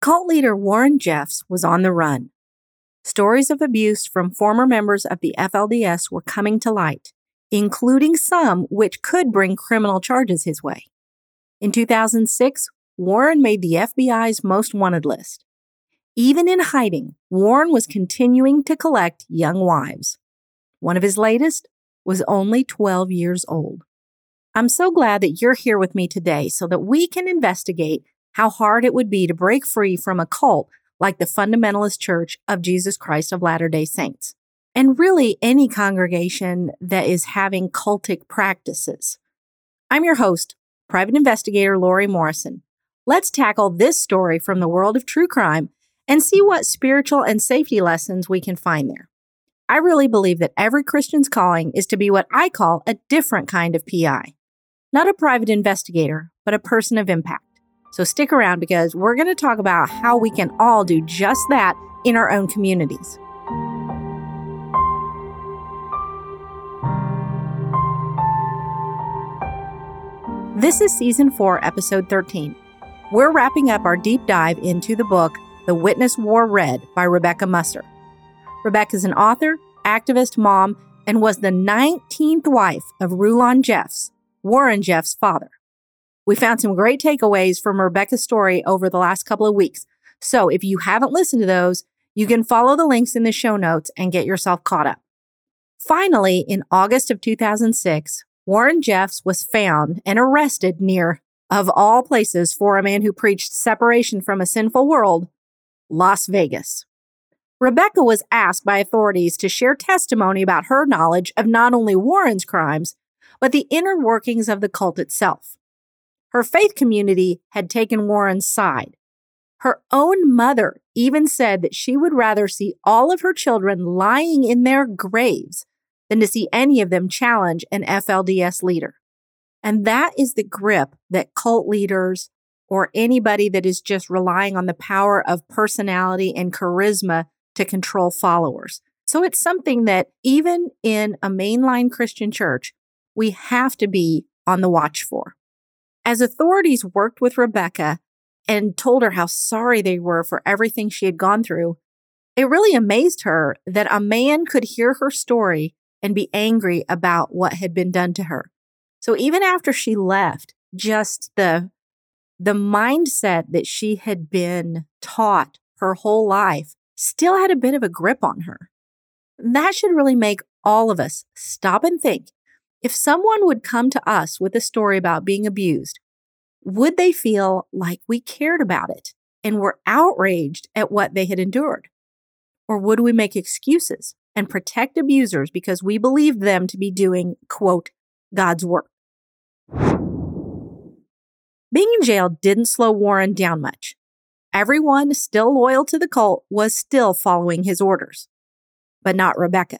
Cult leader Warren Jeffs was on the run. Stories of abuse from former members of the FLDS were coming to light, including some which could bring criminal charges his way. In 2006, Warren made the FBI's most wanted list. Even in hiding, Warren was continuing to collect young wives. One of his latest was only 12 years old. I'm so glad that you're here with me today so that we can investigate how hard it would be to break free from a cult like the Fundamentalist Church of Jesus Christ of Latter-day Saints, and really any congregation that is having cultic practices. I'm your host, private investigator Lori Morrison. Let's tackle this story from the world of true crime and see what spiritual and safety lessons we can find there. I really believe that every Christian's calling is to be what I call a different kind of PI. Not a private investigator, but a person of impact. So stick around because we're going to talk about how we can all do just that in our own communities. This is Season 4, Episode 13. We're wrapping up our deep dive into the book, The Witness Wore Red by Rebecca Musser. Rebecca is an author, activist, mom, and was the 19th wife of Rulon Jeffs, Warren Jeffs' father. We found some great takeaways from Rebecca's story over the last couple of weeks, so if you haven't listened to those, you can follow the links in the show notes and get yourself caught up. Finally, in August of 2006, Warren Jeffs was found and arrested near, of all places for a man who preached separation from a sinful world, Las Vegas. Rebecca was asked by authorities to share testimony about her knowledge of not only Warren's crimes, but the inner workings of the cult itself. Her faith community had taken Warren's side. Her own mother even said that she would rather see all of her children lying in their graves than to see any of them challenge an FLDS leader. And that is the grip that cult leaders or anybody that is just relying on the power of personality and charisma to control followers. So it's something that even in a mainline Christian church, we have to be on the watch for. As authorities worked with Rebecca and told her how sorry they were for everything she had gone through, it really amazed her that a man could hear her story and be angry about what had been done to her. So even after she left, just the mindset that she had been taught her whole life still had a bit of a grip on her. That should really make all of us stop and think. If someone would come to us with a story about being abused, would they feel like we cared about it and were outraged at what they had endured? Or would we make excuses and protect abusers because we believed them to be doing, quote, God's work? Being in jail didn't slow Warren down much. Everyone still loyal to the cult was still following his orders. But not Rebecca.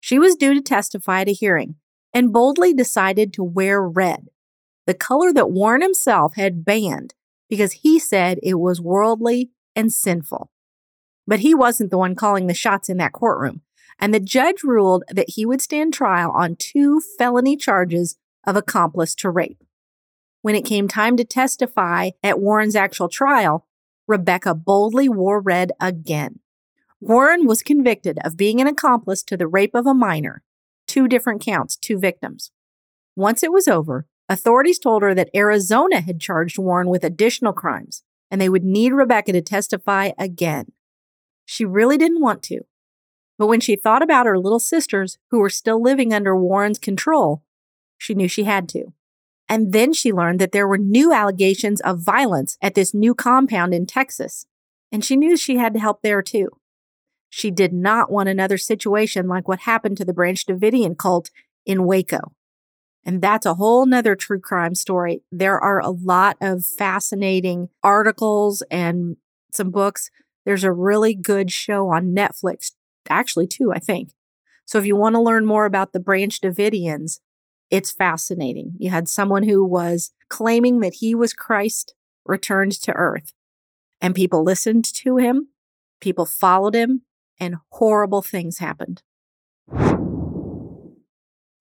She was due to testify at a hearing and boldly decided to wear red, the color that Warren himself had banned because he said it was worldly and sinful. But he wasn't the one calling the shots in that courtroom, and the judge ruled that he would stand trial on 2 felony charges of accomplice to rape. When it came time to testify at Warren's actual trial, Rebecca boldly wore red again. Warren was convicted of being an accomplice to the rape of a minor, 2 different counts, 2 victims. Once it was over, authorities told her that Arizona had charged Warren with additional crimes, and they would need Rebecca to testify again. She really didn't want to, but when she thought about her little sisters who were still living under Warren's control, she knew she had to. And then she learned that there were new allegations of violence at this new compound in Texas, and she knew she had to help there too. She did not want another situation like what happened to the Branch Davidian cult in Waco. And that's a whole nother true crime story. There are a lot of fascinating articles and some books. There's a really good show on Netflix, actually 2, I think. So if you want to learn more about the Branch Davidians, it's fascinating. You had someone who was claiming that he was Christ returned to earth, and people listened to him, people followed him, and horrible things happened.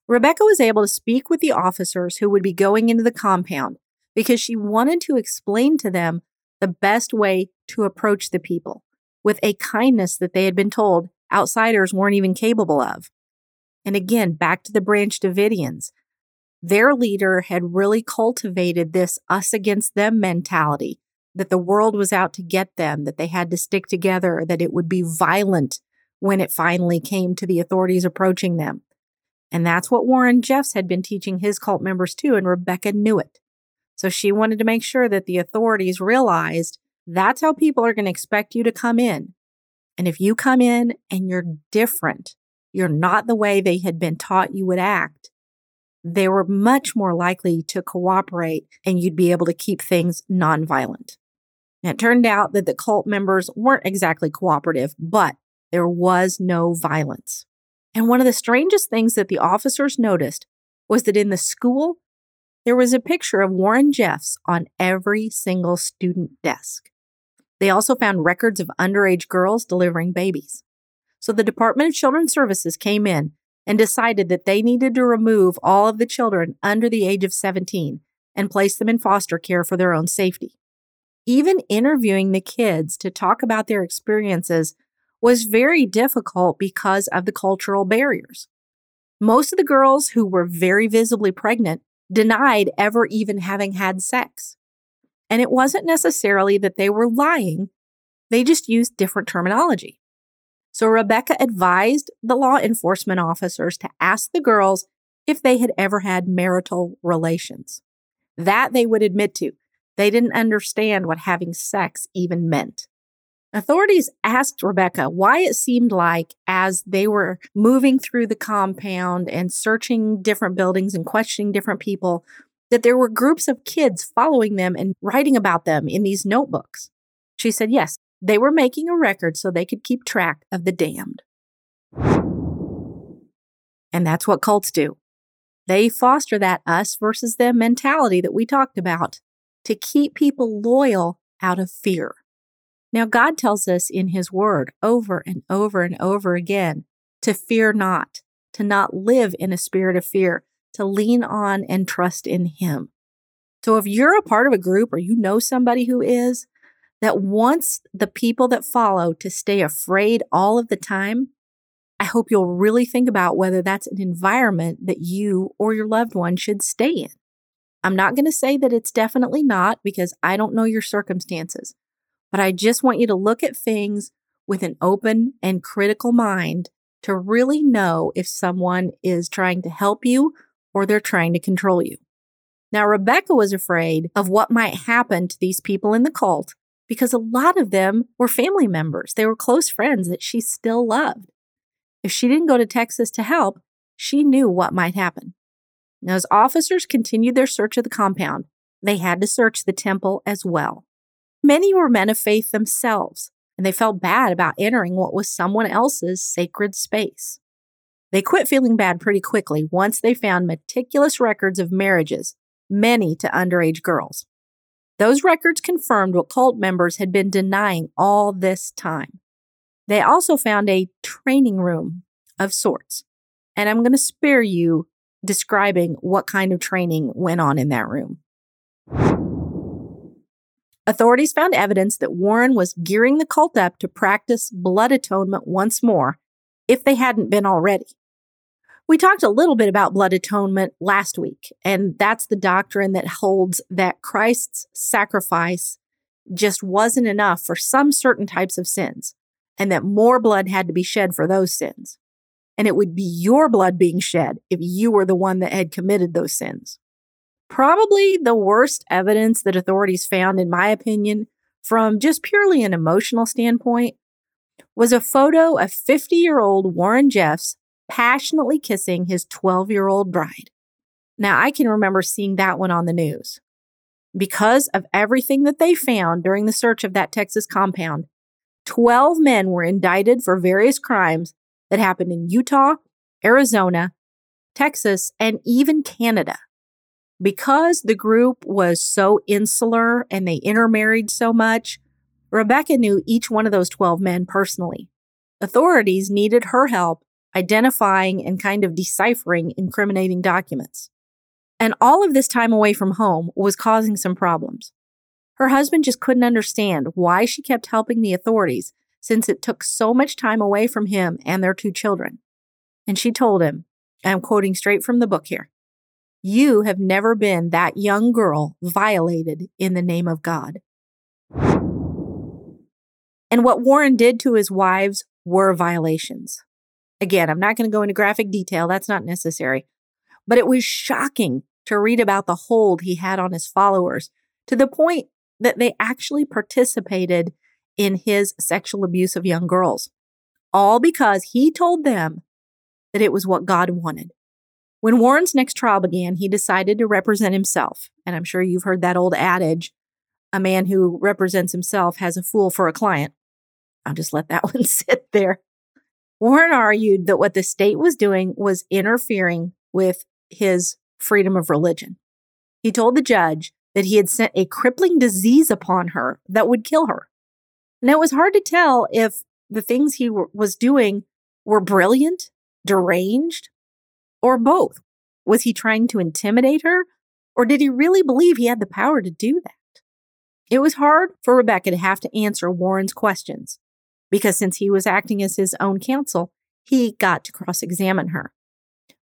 Rebecca was able to speak with the officers who would be going into the compound because she wanted to explain to them the best way to approach the people with a kindness that they had been told outsiders weren't even capable of. And again, back to the Branch Davidians, their leader had really cultivated this us against them mentality, that the world was out to get them, that they had to stick together, that it would be violent when it finally came to the authorities approaching them. And that's what Warren Jeffs had been teaching his cult members too, and Rebecca knew it. So she wanted to make sure that the authorities realized that's how people are going to expect you to come in. And if you come in and you're different, you're not the way they had been taught you would act, they were much more likely to cooperate and you'd be able to keep things nonviolent. And it turned out that the cult members weren't exactly cooperative, but there was no violence. And one of the strangest things that the officers noticed was that in the school, there was a picture of Warren Jeffs on every single student desk. They also found records of underage girls delivering babies. So the Department of Children's Services came in and decided that they needed to remove all of the children under the age of 17 and place them in foster care for their own safety. Even interviewing the kids to talk about their experiences was very difficult because of the cultural barriers. Most of the girls who were very visibly pregnant denied ever even having had sex. And it wasn't necessarily that they were lying, they just used different terminology. So Rebecca advised the law enforcement officers to ask the girls if they had ever had marital relations. That they would admit to. They didn't understand what having sex even meant. Authorities asked Rebecca why it seemed like as they were moving through the compound and searching different buildings and questioning different people, that there were groups of kids following them and writing about them in these notebooks. She said, yes, they were making a record so they could keep track of the damned. And that's what cults do. They foster that us versus them mentality that we talked about to keep people loyal out of fear. Now, God tells us in His Word over and over and over again to fear not, to not live in a spirit of fear, to lean on and trust in Him. So if you're a part of a group or you know somebody who is, that wants the people that follow to stay afraid all of the time, I hope you'll really think about whether that's an environment that you or your loved one should stay in. I'm not going to say that it's definitely not because I don't know your circumstances. But I just want you to look at things with an open and critical mind to really know if someone is trying to help you or they're trying to control you. Now, Rebecca was afraid of what might happen to these people in the cult because a lot of them were family members. They were close friends that she still loved. If she didn't go to Texas to help, she knew what might happen. Now, as officers continued their search of the compound, they had to search the temple as well. Many were men of faith themselves, and they felt bad about entering what was someone else's sacred space. They quit feeling bad pretty quickly once they found meticulous records of marriages, many to underage girls. Those records confirmed what cult members had been denying all this time. They also found a training room of sorts, and I'm going to spare you describing what kind of training went on in that room. Authorities found evidence that Warren was gearing the cult up to practice blood atonement once more, if they hadn't been already. We talked a little bit about blood atonement last week, and that's the doctrine that holds that Christ's sacrifice just wasn't enough for some certain types of sins, and that more blood had to be shed for those sins. And it would be your blood being shed if you were the one that had committed those sins. Probably the worst evidence that authorities found, in my opinion, from just purely an emotional standpoint, was a photo of 50-year-old Warren Jeffs passionately kissing his 12-year-old bride. Now, I can remember seeing that one on the news. Because of everything that they found during the search of that Texas compound, 12 men were indicted for various crimes that happened in Utah, Arizona, Texas, and even Canada. Because the group was so insular and they intermarried so much, Rebecca knew each one of those 12 men personally. Authorities needed her help identifying and kind of deciphering incriminating documents. And all of this time away from home was causing some problems. Her husband just couldn't understand why she kept helping the authorities since it took so much time away from him and their 2 children. And she told him, and I'm quoting straight from the book here, "You have never been that young girl violated in the name of God." And what Warren did to his wives were violations. Again, I'm not going to go into graphic detail. That's not necessary. But it was shocking to read about the hold he had on his followers, to the point that they actually participated in his sexual abuse of young girls, all because he told them that it was what God wanted. When Warren's next trial began, he decided to represent himself. And I'm sure you've heard that old adage, a man who represents himself has a fool for a client. I'll just let that one sit there. Warren argued that what the state was doing was interfering with his freedom of religion. He told the judge that he had sent a crippling disease upon her that would kill her. Now, it was hard to tell if the things he was doing were brilliant, deranged, or both. Was he trying to intimidate her, or did he really believe he had the power to do that? It was hard for Rebecca to have to answer Warren's questions, because since he was acting as his own counsel, he got to cross-examine her.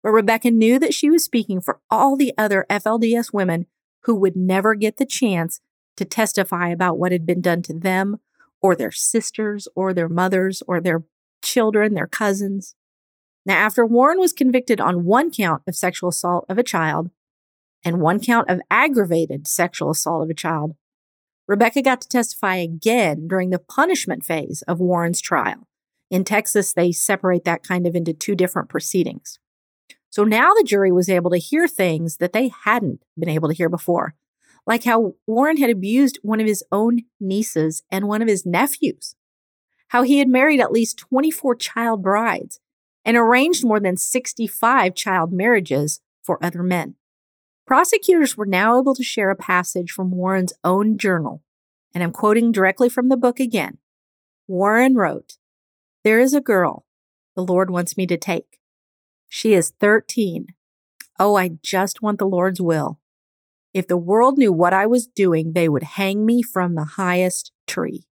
But Rebecca knew that she was speaking for all the other FLDS women who would never get the chance to testify about what had been done to them or their sisters or their mothers or their children, their cousins. Now, after Warren was convicted on 1 count of sexual assault of a child and 1 count of aggravated sexual assault of a child, Rebecca got to testify again during the punishment phase of Warren's trial. In Texas, they separate that kind of into 2 different proceedings. So now the jury was able to hear things that they hadn't been able to hear before, like how Warren had abused one of his own nieces and one of his nephews, how he had married at least 24 child brides and arranged more than 65 child marriages for other men. Prosecutors were now able to share a passage from Warren's own journal, and I'm quoting directly from the book again. Warren wrote, "There is a girl the Lord wants me to take. She is 13. Oh, I just want the Lord's will. If the world knew what I was doing, they would hang me from the highest tree."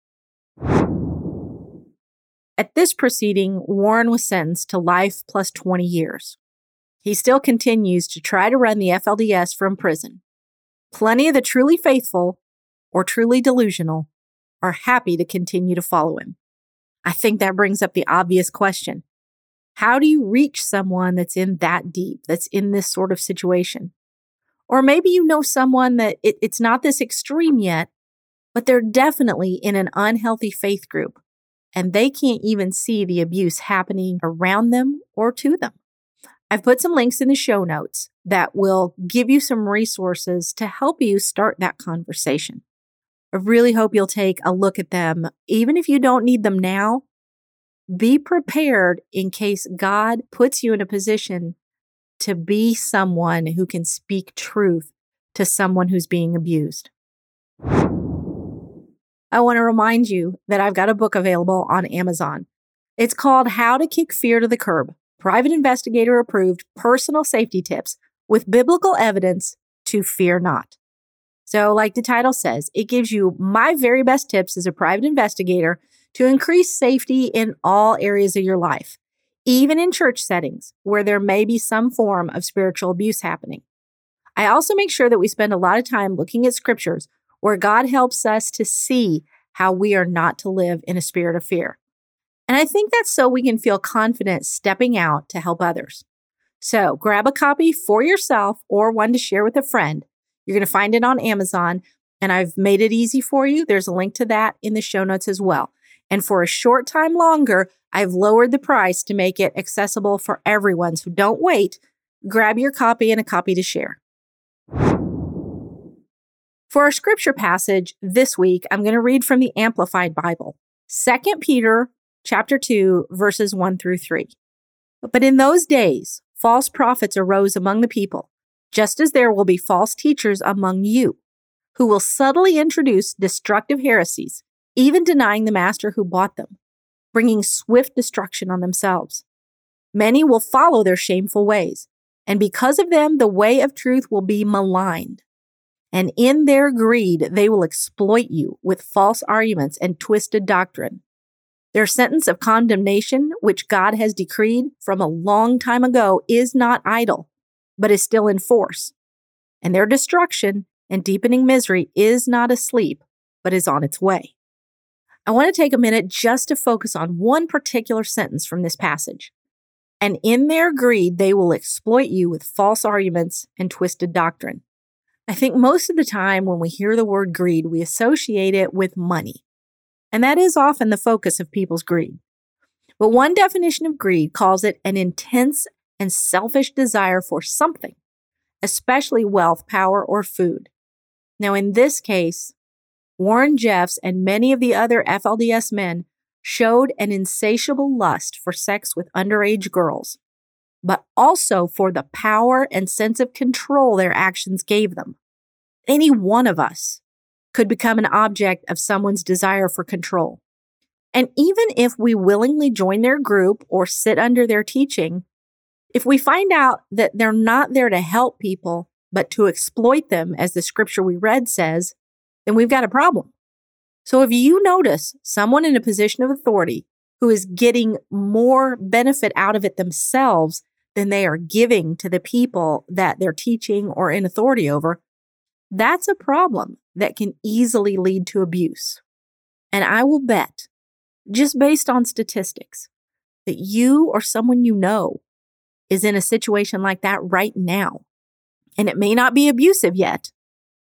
At this proceeding, Warren was sentenced to life plus 20 years. He still continues to try to run the FLDS from prison. Plenty of the truly faithful or truly delusional are happy to continue to follow him. I think that brings up the obvious question. How do you reach someone that's in that deep, that's in this sort of situation? Or maybe you know someone that it's not this extreme yet, but they're definitely in an unhealthy faith group, and they can't even see the abuse happening around them or to them. I've put some links in the show notes that will give you some resources to help you start that conversation. I really hope you'll take a look at them, even if you don't need them now. Be prepared in case God puts you in a position to be someone who can speak truth to someone who's being abused. I want to remind you that I've got a book available on Amazon. It's called How to Kick Fear to the Curb, Private Investigator Approved Personal Safety Tips with Biblical Evidence to Fear Not. So like the title says, it gives you my very best tips as a private investigator to increase safety in all areas of your life, even in church settings where there may be some form of spiritual abuse happening. I also make sure that we spend a lot of time looking at scriptures where God helps us to see how we are not to live in a spirit of fear. And I think that's so we can feel confident stepping out to help others. So grab a copy for yourself or one to share with a friend. You're going to find it on Amazon, and I've made it easy for you. There's a link to that in the show notes as well. And for a short time longer, I've lowered the price to make it accessible for everyone. So don't wait. Grab your copy and a copy to share. For our scripture passage this week, I'm going to read from the Amplified Bible, 2 Peter chapter 2, verses 1-3. "But in those days, false prophets arose among the people, just as there will be false teachers among you, who will subtly introduce destructive heresies, even denying the master who bought them, bringing swift destruction on themselves. Many will follow their shameful ways, and because of them, the way of truth will be maligned. and in their greed, they will exploit you with false arguments and twisted doctrine. Their sentence of condemnation, which God has decreed from a long time ago, is not idle, but is still in force. And their destruction and deepening misery is not asleep, but is on its way. I want to take a minute just to focus on one particular sentence from this passage. And in their greed, they will exploit you with false arguments and twisted doctrine. I think most of the time when we hear the word greed, we associate it with money. And that is often the focus of people's greed. But one definition of greed calls it an intense and selfish desire for something, especially wealth, power, or food. Now, in this case, Warren Jeffs and many of the other FLDS men showed an insatiable lust for sex with underage girls, but also for the power and sense of control their actions gave them. Any one of us could become an object of someone's desire for control. And even if we willingly join their group or sit under their teaching, if we find out that they're not there to help people, but to exploit them, as the scripture we read says, then we've got a problem. So if you notice someone in a position of authority who is getting more benefit out of it themselves than they are giving to the people that they're teaching or in authority over, that's a problem that can easily lead to abuse. And I will bet, just based on statistics, that you or someone you know is in a situation like that right now. And it may not be abusive yet,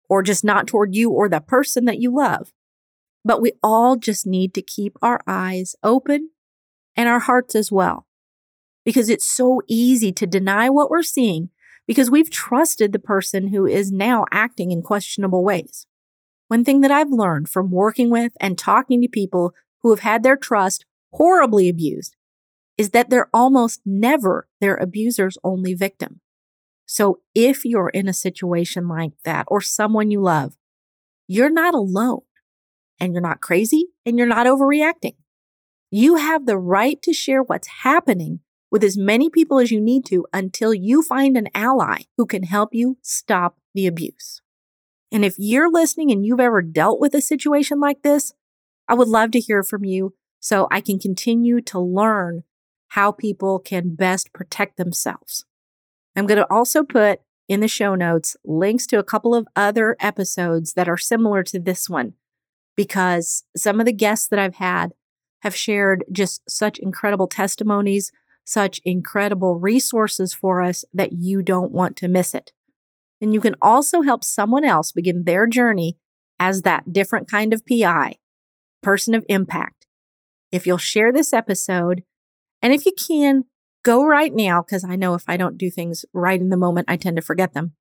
or just not toward you or the person that you love. But we all just need to keep our eyes open and our hearts as well, because it's so easy to deny what we're seeing because we've trusted the person who is now acting in questionable ways. One thing that I've learned from working with and talking to people who have had their trust horribly abused is that they're almost never their abuser's only victim. So if you're in a situation like that or someone you love, you're not alone, and you're not crazy, and you're not overreacting. You have the right to share what's happening with as many people as you need to until you find an ally who can help you stop the abuse. And if you're listening and you've ever dealt with a situation like this, I would love to hear from you so I can continue to learn how people can best protect themselves. I'm going to also put in the show notes links to a couple of other episodes that are similar to this one, because some of the guests that I've had have shared just such incredible testimonies, such incredible resources for us that you don't want to miss it. And you can also help someone else begin their journey as that different kind of PI, person of impact, if you'll share this episode. And if you can, go right now, because I know if I don't do things right in the moment, I tend to forget them.